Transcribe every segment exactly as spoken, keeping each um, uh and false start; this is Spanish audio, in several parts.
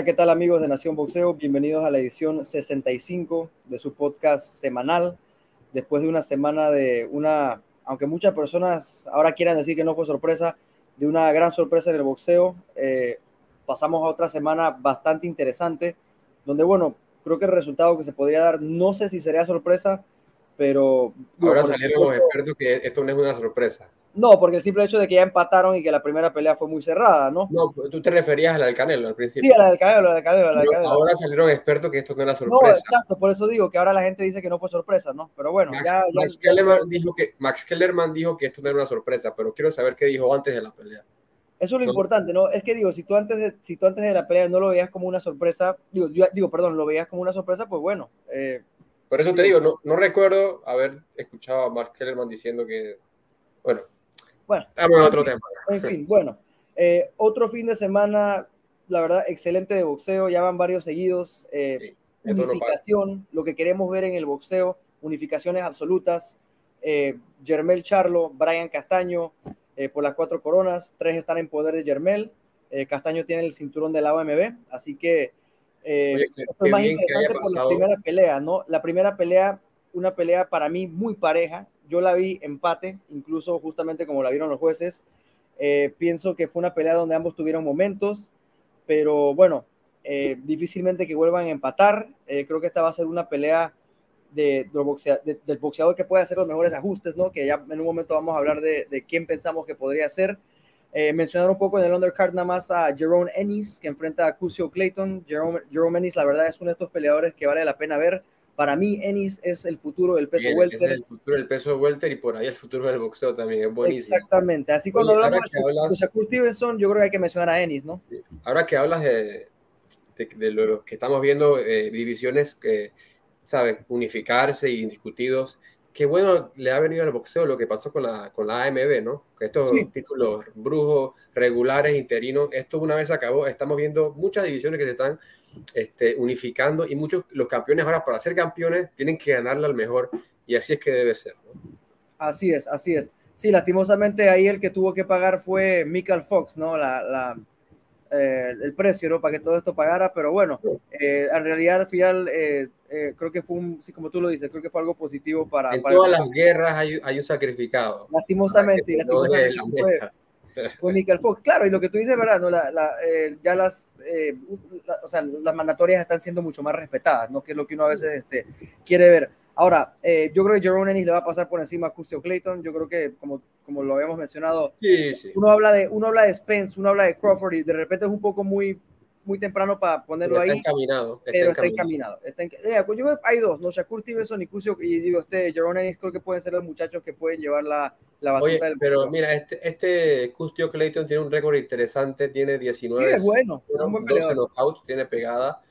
Hola, ¿qué tal amigos de Nación Boxeo? Bienvenidos a la edición sesenta y cinco de su podcast semanal. Después de una semana de una, aunque muchas personas ahora quieran decir que no fue sorpresa, de una gran sorpresa en el boxeo, eh, pasamos a otra semana bastante interesante, donde bueno, creo que el resultado que se podría dar, no sé si sería sorpresa, pero... Ahora salieron los expertos que esto no es una sorpresa. No, porque el simple hecho de que ya empataron y que la primera pelea fue muy cerrada, ¿no? No, tú te referías a la del Canelo al principio. Sí, a la del Canelo, a la del Canelo, a la del Canelo. Ahora salieron expertos que esto no era sorpresa. No, exacto, por eso digo que ahora la gente dice que no fue sorpresa, ¿no? Pero bueno, Max, ya... Max, ya... Kellerman dijo que, Max Kellerman dijo que esto no era una sorpresa, pero quiero saber qué dijo antes de la pelea. Eso es lo no. importante, ¿no? Es que digo, si tú, antes de, si tú antes de la pelea no lo veías como una sorpresa, digo, yo, digo perdón, lo veías como una sorpresa, pues bueno. Eh, por eso te digo, no, no recuerdo haber escuchado a Max Kellerman diciendo que... Bueno... Bueno, en otro fin, tema. En fin, bueno, eh, otro fin de semana, la verdad, excelente de boxeo, ya van varios seguidos, eh, sí, unificación, lo que queremos ver en el boxeo, unificaciones absolutas, eh, Jermel Charlo, Brian Castaño, eh, por las cuatro coronas, tres están en poder de Jermel, eh, Castaño tiene el cinturón de la O M B, así que eh, Oye, qué, esto es más interesante por la primera pelea, ¿no? La primera pelea, una pelea para mí muy pareja. Yo la vi empate, incluso justamente como la vieron los jueces. Eh, pienso que fue una pelea donde ambos tuvieron momentos, pero bueno, eh, difícilmente que vuelvan a empatar. Eh, creo que esta va a ser una pelea de, de boxea, de, del boxeador que puede hacer los mejores ajustes, ¿no? Que ya en un momento vamos a hablar de, de quién pensamos que podría ser. Eh, mencionar un poco en el undercard nada más a Jaron Ennis, que enfrenta a Custio Clayton. Jerome, Jerome Ennis, la verdad, es uno de estos peleadores que vale la pena ver. Para mí, Ennis es el futuro del peso welter. Es el futuro del peso welter y por ahí el futuro del boxeo también. Es buenísimo. Exactamente. Así cuando Oye, hablamos de hablas... Shakur Stevenson, yo creo que hay que mencionar a Ennis, ¿no? Ahora que hablas de, de, de lo que estamos viendo, eh, divisiones que, ¿sabes? Unificarse y indiscutidos. Qué bueno le ha venido al boxeo lo que pasó con la, con la A M B, ¿no? Estos sí. títulos brujos, regulares, interinos. Esto una vez acabó. Estamos viendo muchas divisiones que se están... Este, unificando y muchos los campeones ahora para ser campeones tienen que ganarle al mejor y así es que debe ser, ¿no? Así es, así es. Sí, lastimosamente ahí el que tuvo que pagar fue Michael Fox, ¿no? La, la, eh, el precio, ¿no? Para que todo esto pagara, pero bueno, eh, en realidad al final eh, eh, creo que fue un, sí, como tú lo dices, creo que fue algo positivo para... En para todas el... las guerras hay, hay un sacrificado. Lastimosamente, lastimosamente no fue... Con Michael Fox, claro, y lo que tú dices, verdad, no, la, la, eh, ya las, eh, la, o sea, las mandatorias están siendo mucho más respetadas, ¿no? Que es lo que uno a veces este, quiere ver. Ahora, eh, yo creo que Jerome Ennis le va a pasar por encima a Custio Clayton, yo creo que, como, como lo habíamos mencionado, sí, sí. Uno, habla de, uno habla de Spence, uno habla de Crawford, y de repente es un poco muy, muy temprano para ponerlo pero ahí, está encaminado, pero está encaminado. Está encaminado. Está en, yo, hay dos, ¿no? Shakur Stevenson y Custio, y digo, este, Jerome Ennis creo que pueden ser los muchachos que pueden llevar la... La Oye, del... pero mira, este, este Custio Clayton tiene un récord interesante, tiene diecinueve, sí, bueno, doce knockouts, tiene pegada,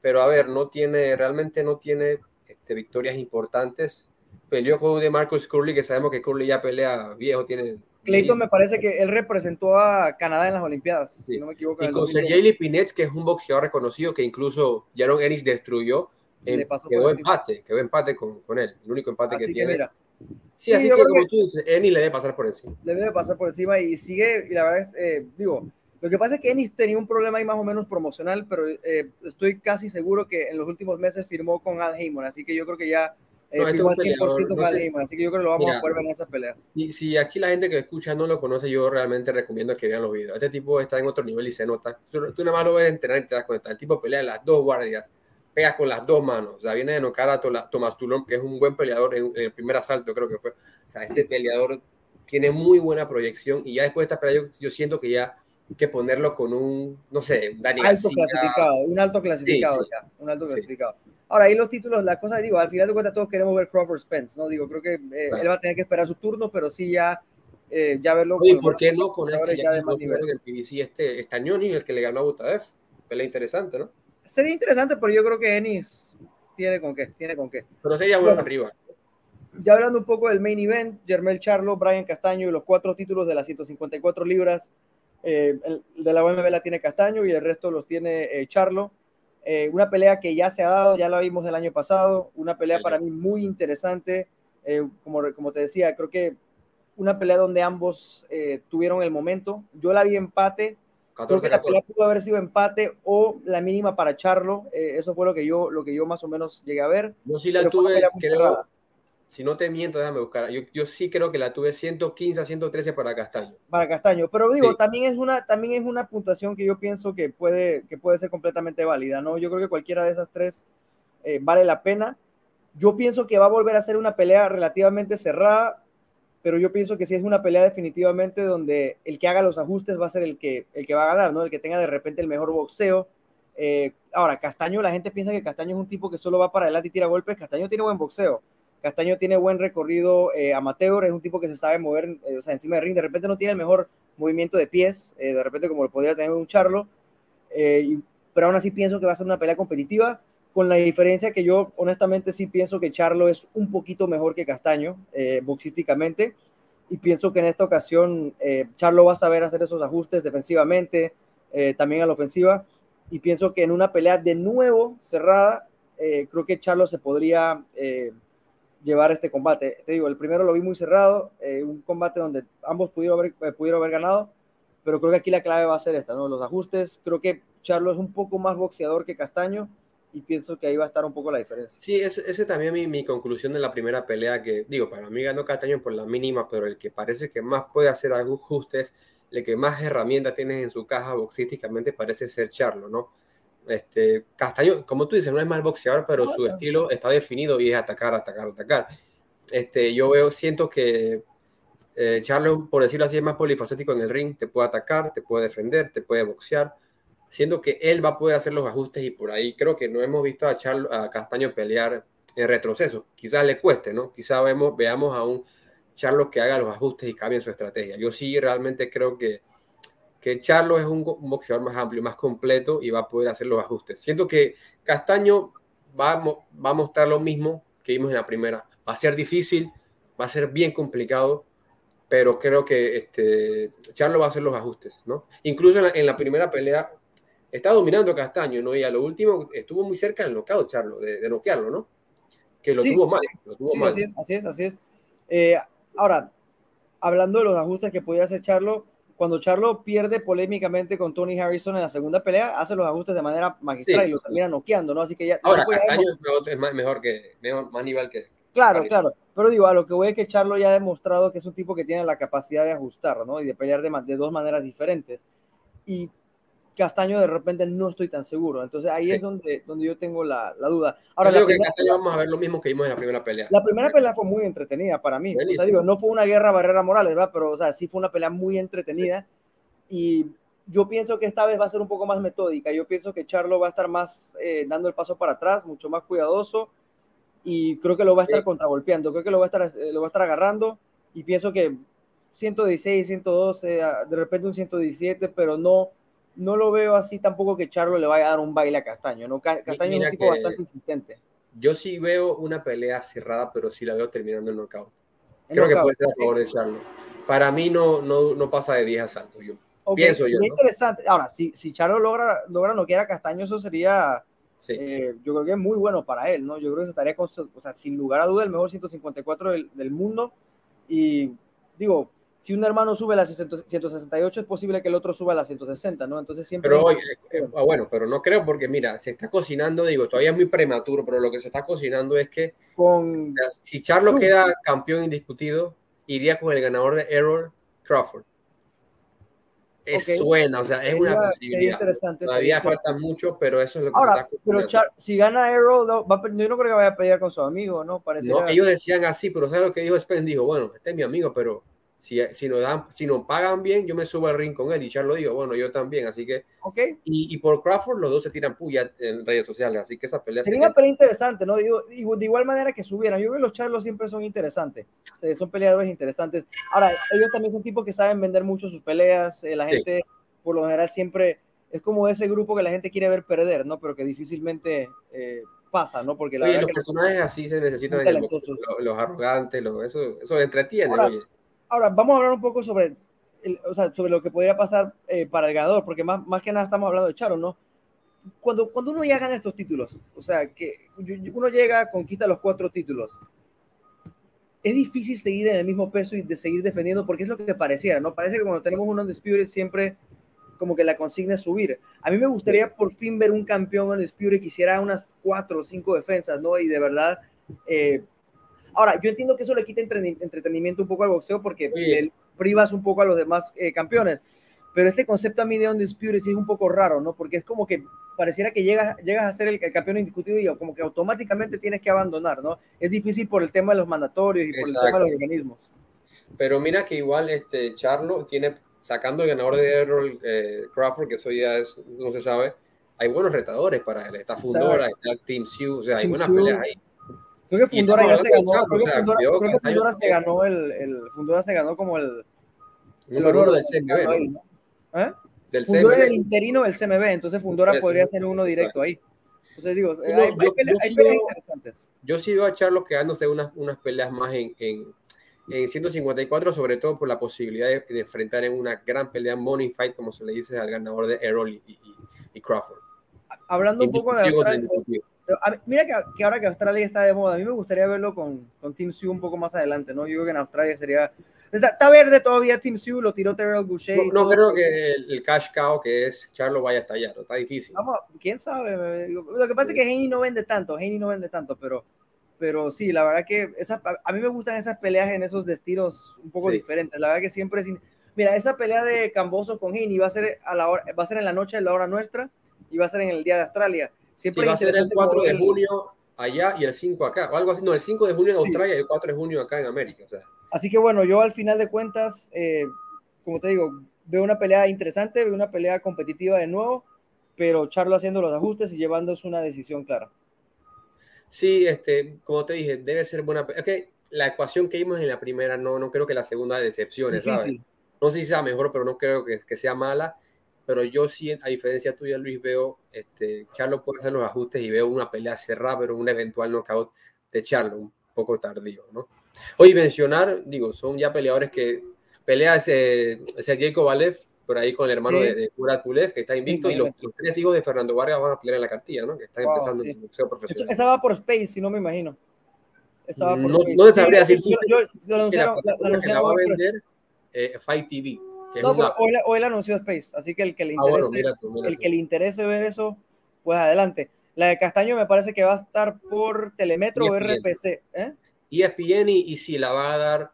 pero a ver, no tiene, realmente no tiene este, victorias importantes. Peleó con de Marcus Curley, que sabemos que Curley ya pelea viejo, tiene... Clayton me parece que él representó a Canadá en las Olimpiadas, sí. Si no me equivoco. Y con Jaylee Pinets, que es un boxeador reconocido, que incluso Jaron Ennis destruyó, en, quedó empate, quedó empate con, con él, el único empate Así que, que tiene. Mira. Sí, así sí, que como que, tú dices, Ennis le debe pasar por encima. Le debe pasar por encima y sigue, y la verdad es, eh, digo, lo que pasa es que Ennis tenía un problema ahí más o menos promocional, pero eh, estoy casi seguro que en los últimos meses firmó con Al Heimann, así que yo creo que ya eh, no, firmó al cien por ciento peleador, con no Al Heimann, así que yo creo que lo vamos mira, a poder ver en esa pelea. Si, si aquí la gente que escucha no lo conoce, yo realmente recomiendo que vean los videos. Este tipo está en otro nivel y se nota. Tú, tú nada más lo ves entrenar y te das cuenta. El tipo pelea las dos guardias. Pegas con las dos manos, o sea, viene de nocar a Tomás Tulón, que es un buen peleador en el primer asalto, creo que fue, o sea, ese peleador tiene muy buena proyección y ya después de esta pelea yo, yo siento que ya hay que ponerlo con un, no sé, Daniel alto García. clasificado, un alto clasificado sí, sí. ya, un alto clasificado. Sí. Ahora, ahí los títulos, la cosa, digo, al final de cuentas todos queremos ver Crawford Spence, ¿no? Digo, creo que eh, claro. él va a tener que esperar su turno, pero sí ya eh, ya verlo. Oye, ¿por qué no con este ya, ya de más nivel? El P B C este Estañoni, el que le ganó a Butaev, pelea interesante, ¿no? Sería interesante, pero yo creo que Ennis tiene con qué, tiene con qué. Pero sería bueno, bueno arriba. Ya hablando un poco del main event, Jermel Charlo, Brian Castaño y los cuatro títulos de las ciento cincuenta y cuatro libras, eh, el de la O M B la tiene Castaño y el resto los tiene eh, Charlo. Eh, una pelea que ya se ha dado, ya la vimos el año pasado, una pelea sí. para mí muy interesante, eh, como, como te decía, creo que una pelea donde ambos eh, tuvieron el momento. Yo la vi empate, Creo que la pelea pudo haber sido empate o la mínima para Charlo. Eh, eso fue lo que yo lo que yo más o menos llegué a ver. Yo sí la tuve, creo, si no te miento, déjame buscar. Yo, yo sí creo que la tuve ciento quince a ciento trece para Castaño. Para Castaño, pero digo, sí. también es una también es una puntuación que yo pienso que puede que puede ser completamente válida, ¿no? Yo creo que cualquiera de esas tres eh, vale la pena. Yo pienso que va a volver a ser una pelea relativamente cerrada, pero yo pienso que sí es una pelea definitivamente donde el que haga los ajustes va a ser el que el que va a ganar, ¿no? El que tenga de repente el mejor boxeo. Eh, ahora, Castaño, la gente piensa que Castaño es un tipo que solo va para adelante y tira golpes. Castaño tiene buen boxeo. Castaño tiene buen recorrido eh, amateur, es un tipo que se sabe mover eh, o sea, encima del ring. De repente no tiene el mejor movimiento de pies, eh, de repente como lo podría tener un Charlo, eh, y, pero aún así pienso que va a ser una pelea competitiva, con la diferencia que yo honestamente sí pienso que Charlo es un poquito mejor que Castaño, eh, boxísticamente, y pienso que en esta ocasión eh, Charlo va a saber hacer esos ajustes defensivamente, eh, también a la ofensiva, y pienso que en una pelea de nuevo cerrada, eh, creo que Charlo se podría... Eh, llevar este combate. Te digo, el primero lo vi muy cerrado, eh, un combate donde ambos pudieron haber, eh, pudieron haber ganado, pero creo que aquí la clave va a ser esta, ¿no? Los ajustes. Creo que Charlo es un poco más boxeador que Castaño y pienso que ahí va a estar un poco la diferencia. Sí, esa es también mi, mi conclusión de la primera pelea, que digo, para mí ganó Castaño por la mínima, pero el que parece que más puede hacer ajustes, el que más herramientas tiene en su caja boxísticamente parece ser Charlo, ¿no? Este, Castaño, como tú dices, no es mal boxeador, pero su estilo está definido y es atacar, atacar, atacar. Este, yo veo, siento que eh, Charlo, por decirlo así, es más polifacético en el ring, te puede atacar, te puede defender, te puede boxear. Siento que él va a poder hacer los ajustes y por ahí creo que no hemos visto a, Charlo, a Castaño pelear en retroceso. Quizás le cueste, ¿no? Quizás vemos, veamos a un Charlo que haga los ajustes y cambie su estrategia. Yo sí realmente creo que que Charlo es un, un boxeador más amplio, más completo y va a poder hacer los ajustes. Siento que Castaño va a, mo- va a mostrar lo mismo que vimos en la primera. Va a ser difícil, va a ser bien complicado, pero creo que este, Charlo va a hacer los ajustes, ¿no? Incluso en la, en la primera pelea está dominando Castaño, ¿no? Y a lo último estuvo muy cerca del knockout, Charlo, de, de noquearlo, ¿no? Que lo sí, tuvo mal, lo tuvo sí, mal. Así es, así es, así es. Eh, ahora, hablando de los ajustes que podía hacer Charlo, cuando Charlo pierde polémicamente con Tony Harrison en la segunda pelea, hace los ajustes de manera magistral sí. y lo termina noqueando, ¿no? Así que ya... Ahora, Castaño es más, mejor que... Mejor, más nivel que... Claro, Harrison. Claro. Pero digo, a lo que voy es que Charlo ya ha demostrado que es un tipo que tiene la capacidad de ajustar, ¿no? Y de pelear de, de dos maneras diferentes. Y Castaño, de repente, no estoy tan seguro. Entonces, ahí sí. es donde, donde yo tengo la, la duda. Ahora, yo creo que Castaño vamos a ver lo mismo que vimos en la primera pelea. La primera pelea fue muy entretenida para mí. Bellísimo. O sea, digo, no fue una guerra Barrera-Morales, ¿verdad? Pero, o sea, sí fue una pelea muy entretenida. Sí. Y yo pienso que esta vez va a ser un poco más metódica. Yo pienso que Charlo va a estar más eh, dando el paso para atrás, mucho más cuidadoso. Y creo que lo va a estar sí. contragolpeando. Creo que lo va a estar, eh, lo va a estar agarrando. Y pienso que ciento dieciséis, ciento doce, de repente un ciento diecisiete, pero no... No lo veo así tampoco que Charlo le vaya a dar un baile a Castaño, ¿no? Castaño Mira es un tipo bastante insistente. Yo sí veo una pelea cerrada, pero sí la veo terminando en knockout. El Creo knockout. que puede ser a favor de Charlo. Para mí no, no, no pasa de diez asaltos, yo okay, pienso sí, yo. Es ¿no? interesante. Ahora, si, si Charlo logra, logra noquear a Castaño, eso sería, sí. eh, yo creo que es muy bueno para él, ¿no? Yo creo que se estaría, con, o sea, sin lugar a duda, el mejor ciento cincuenta y cuatro del, del mundo. Y digo... Si un hermano sube a la ciento sesenta y ocho, es posible que el otro suba a la ciento sesenta, ¿no? Entonces siempre... Pero, oye, eh, bueno, pero no creo porque, mira, se está cocinando, digo, todavía es muy prematuro, pero lo que se está cocinando es que con... o sea, si Charlo sí. queda campeón indiscutido, iría con el ganador de Errol Crawford. Es okay. Suena, o sea, es sería, una posibilidad. Sería interesante. Todavía sería falta interesante. mucho, pero eso es lo que Ahora, se está cocinando. Pero Char- si gana Errol, no, va, yo no creo que vaya a pelear con su amigo, ¿no? Pareciera... No, ellos decían así, pero ¿sabes lo que dijo Spence? Dijo, bueno, este es mi amigo, pero... Si, si, nos dan, si nos pagan bien, yo me subo al ring con él y Charlo digo, bueno, yo también, así que... Okay. Y, y por Crawford los dos se tiran puya en redes sociales, así que esa pelea... Sería una pelea interesante, ¿no? Digo, de igual manera que subieran. Yo creo que los Charlos siempre son interesantes, eh, son peleadores interesantes. Ahora, ellos también son tipos que saben vender mucho sus peleas, eh, la gente sí. por lo general siempre... Es como ese grupo que la gente quiere ver perder, ¿no? Pero que difícilmente... Eh, pasa, ¿no? Porque la oye, los que personajes los... así se necesitan en el boxeo, los, los arrogantes, los, eso, eso entretiene, Ahora, oye. Ahora, vamos a hablar un poco sobre, el, o sea, sobre lo que podría pasar eh, para el ganador, porque más, más que nada estamos hablando de Charlo, ¿no? Cuando, cuando uno ya gana estos títulos, o sea, que uno llega, conquista los cuatro títulos, es difícil seguir en el mismo peso y de seguir defendiendo, porque es lo que pareciera, ¿no? Parece que cuando tenemos un Undisputed siempre... como que la consigna es subir. A mí me gustaría por fin ver un campeón en el Spirit que hiciera unas cuatro o cinco defensas, ¿no? Y de verdad... Eh... Ahora, yo entiendo que eso le quita entre... entretenimiento un poco al boxeo porque le privas un poco a los demás eh, campeones. Pero este concepto a mí de Undisputed sí es un poco raro, ¿no? Porque es como que pareciera que llegas, llegas a ser el, el campeón indiscutido y como que automáticamente tienes que abandonar, ¿no? Es difícil por el tema de los mandatorios y Exacto. por el tema de los organismos. Pero mira que igual este Charlo tiene, sacando el ganador de Errol eh, Crawford, que eso ya es, no se sabe, hay buenos retadores para él. Está Fundora, está Tim Tszyu, o sea, hay Tim buenas Tszyu. peleas ahí. Creo que Fundora ya se ganó, Charlo, creo que Fundora, o sea, creo que Fundora se ganó el, el, Fundora se ganó como el... el honor del C M B, ¿no? ¿Eh? Del Fundora es el interino del C M B, entonces Fundora podría ser uno directo ahí. Entonces digo, no, hay, yo, hay, peleas, yo hay peleas interesantes. Yo sí veo a Charlo quedándose unas, unas peleas más en, en, en ciento cincuenta y cuatro, sobre todo por la posibilidad de, de enfrentar en una gran pelea, money fight, como se le dice al ganador de Errol y, y, y Crawford. Hablando un poco de Australia, de, mira que, que ahora que Australia está de moda, a mí me gustaría verlo con, con Tim Tszyu un poco más adelante, ¿no? Yo creo que en Australia sería... Está, está verde todavía Tim Tszyu, lo tiró Terrell Boucher. No, no creo que el, el cash cow que es Charlo vaya hasta allá, está difícil. Vamos, quién sabe. Lo que pasa sí. es que Haney no vende tanto, Haney no vende tanto, pero, pero sí, la verdad que esa, a mí me gustan esas peleas en esos destinos un poco sí. diferentes. La verdad que siempre es... In... Mira, esa pelea de Cambosos con Haney va a ser a la hora, va a ser en la noche de la hora nuestra y va a ser en el día de Australia. Siempre sí, va a ser el cuatro de junio allá y el cinco acá, o algo así. No, el cinco de junio en Australia sí. y el cuatro de junio acá en América, o sea. Así que bueno, yo al final de cuentas, eh, como te digo, veo una pelea interesante, veo una pelea competitiva de nuevo, pero Charlo haciendo los ajustes y llevándose una decisión clara. Sí, este, como te dije, debe ser buena. Es que la ecuación que vimos en la primera, no, no creo que la segunda decepcione, ¿sabes? No sé si sea mejor, pero no creo que, que sea mala. Pero yo sí, a diferencia tuya, Luis, veo, este, Charlo puede hacer los ajustes y veo una pelea cerrada, pero un eventual knockout de Charlo, un poco tardío, ¿no? Oye, mencionar, digo, son ya peleadores que pelea ese, ese Jacob Alev por ahí con el hermano sí. de, de Murat Tulev, que está invicto, sí, y los, los tres hijos de Fernando Vargas van a pelear en la cartilla, ¿no? Que están wow, empezando sí. en el boxeo profesional. Esa va por Space, si no me imagino. Esa va por no, Space. No te sabría sí, decir si yo, yo, yo, la, la, la, la, la va a vender eh, Fight T V. Que no, es una... hoy, hoy la anunció Space, así que el que le interese, ah, bueno, mira tú, mira el que le interese ver eso, pues adelante. La de Castaño me parece que va a estar por Telemetro o R P C, ¿eh? E S P N y, y si la va a dar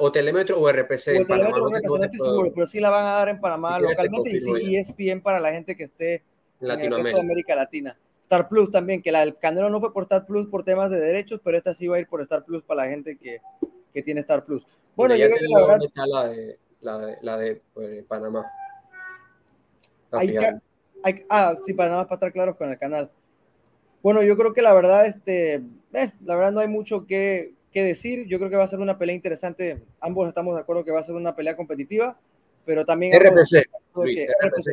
o Telemetro o R P C o en Panamá. No estoy no seguro, pero sí la van a dar en Panamá si localmente y sí E S P N para la gente que esté Latinoamérica. En América Latina. Star Plus también, que la del Canelo no fue por Star Plus por temas de derechos, pero esta sí va a ir por Star Plus para la gente que, que tiene Star Plus. Bueno, bueno yo creo que la verdad... está la de, la de, la de pues, Panamá. Hay ca- hay, ah, sí, Panamá, para estar claros con el canal. Bueno, yo creo que la verdad, este, eh, la verdad no hay mucho que... qué decir, yo creo que va a ser una pelea interesante, ambos estamos de acuerdo que va a ser una pelea competitiva, pero también R P C, Luis, que, R P C.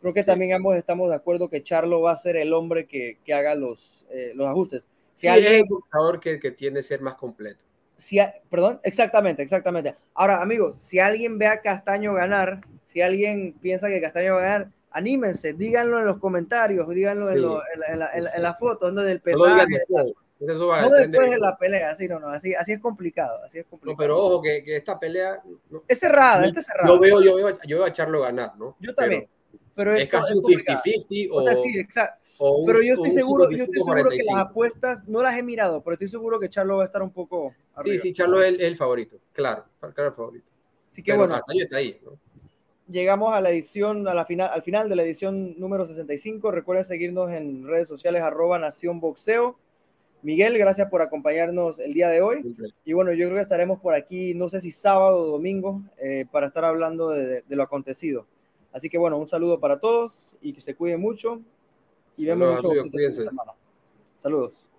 Creo que sí. también ambos estamos de acuerdo que Charlo va a ser el hombre que, que haga los, eh, los ajustes. Si sí, hay, es el boxeador que, que tiende a ser más completo. Si ha, perdón, exactamente, exactamente. Ahora, amigos, si alguien ve a Castaño ganar, si alguien piensa que Castaño va a ganar, anímense, díganlo en los comentarios, díganlo sí. en, lo, en, la, en, la, en, la, en las fotos, ¿no? Del pesaje. Eso va no a después de la pelea, sí, no, no, así, así es complicado, así es complicado. No, pero ojo, que, que esta pelea... No, es cerrada, no, esta es cerrada. Yo veo, yo, veo, yo veo a Charlo ganar, ¿no? Yo también, pero, pero es casi es un cincuenta cincuenta o... O sea, sí, exacto, un, pero yo estoy seguro, yo estoy seguro que las apuestas, no las he mirado, pero estoy seguro que Charlo va a estar un poco arriba. Sí, sí, Charlo es el, el favorito, claro, claro el favorito. Así que pero bueno, hasta ahí está ahí, ¿no? Llegamos a la edición, a la final, al final de la edición número sesenta y cinco, recuerden seguirnos en redes sociales, arroba Nación Boxeo. Miguel, gracias por acompañarnos el día de hoy. Simple. Y bueno, yo creo que estaremos por aquí, no sé si sábado o domingo, eh, para estar hablando de, de lo acontecido. Así que bueno, un saludo para todos y que se cuiden mucho. Y Salud, vemos mucho amigos, esta semana. Saludos.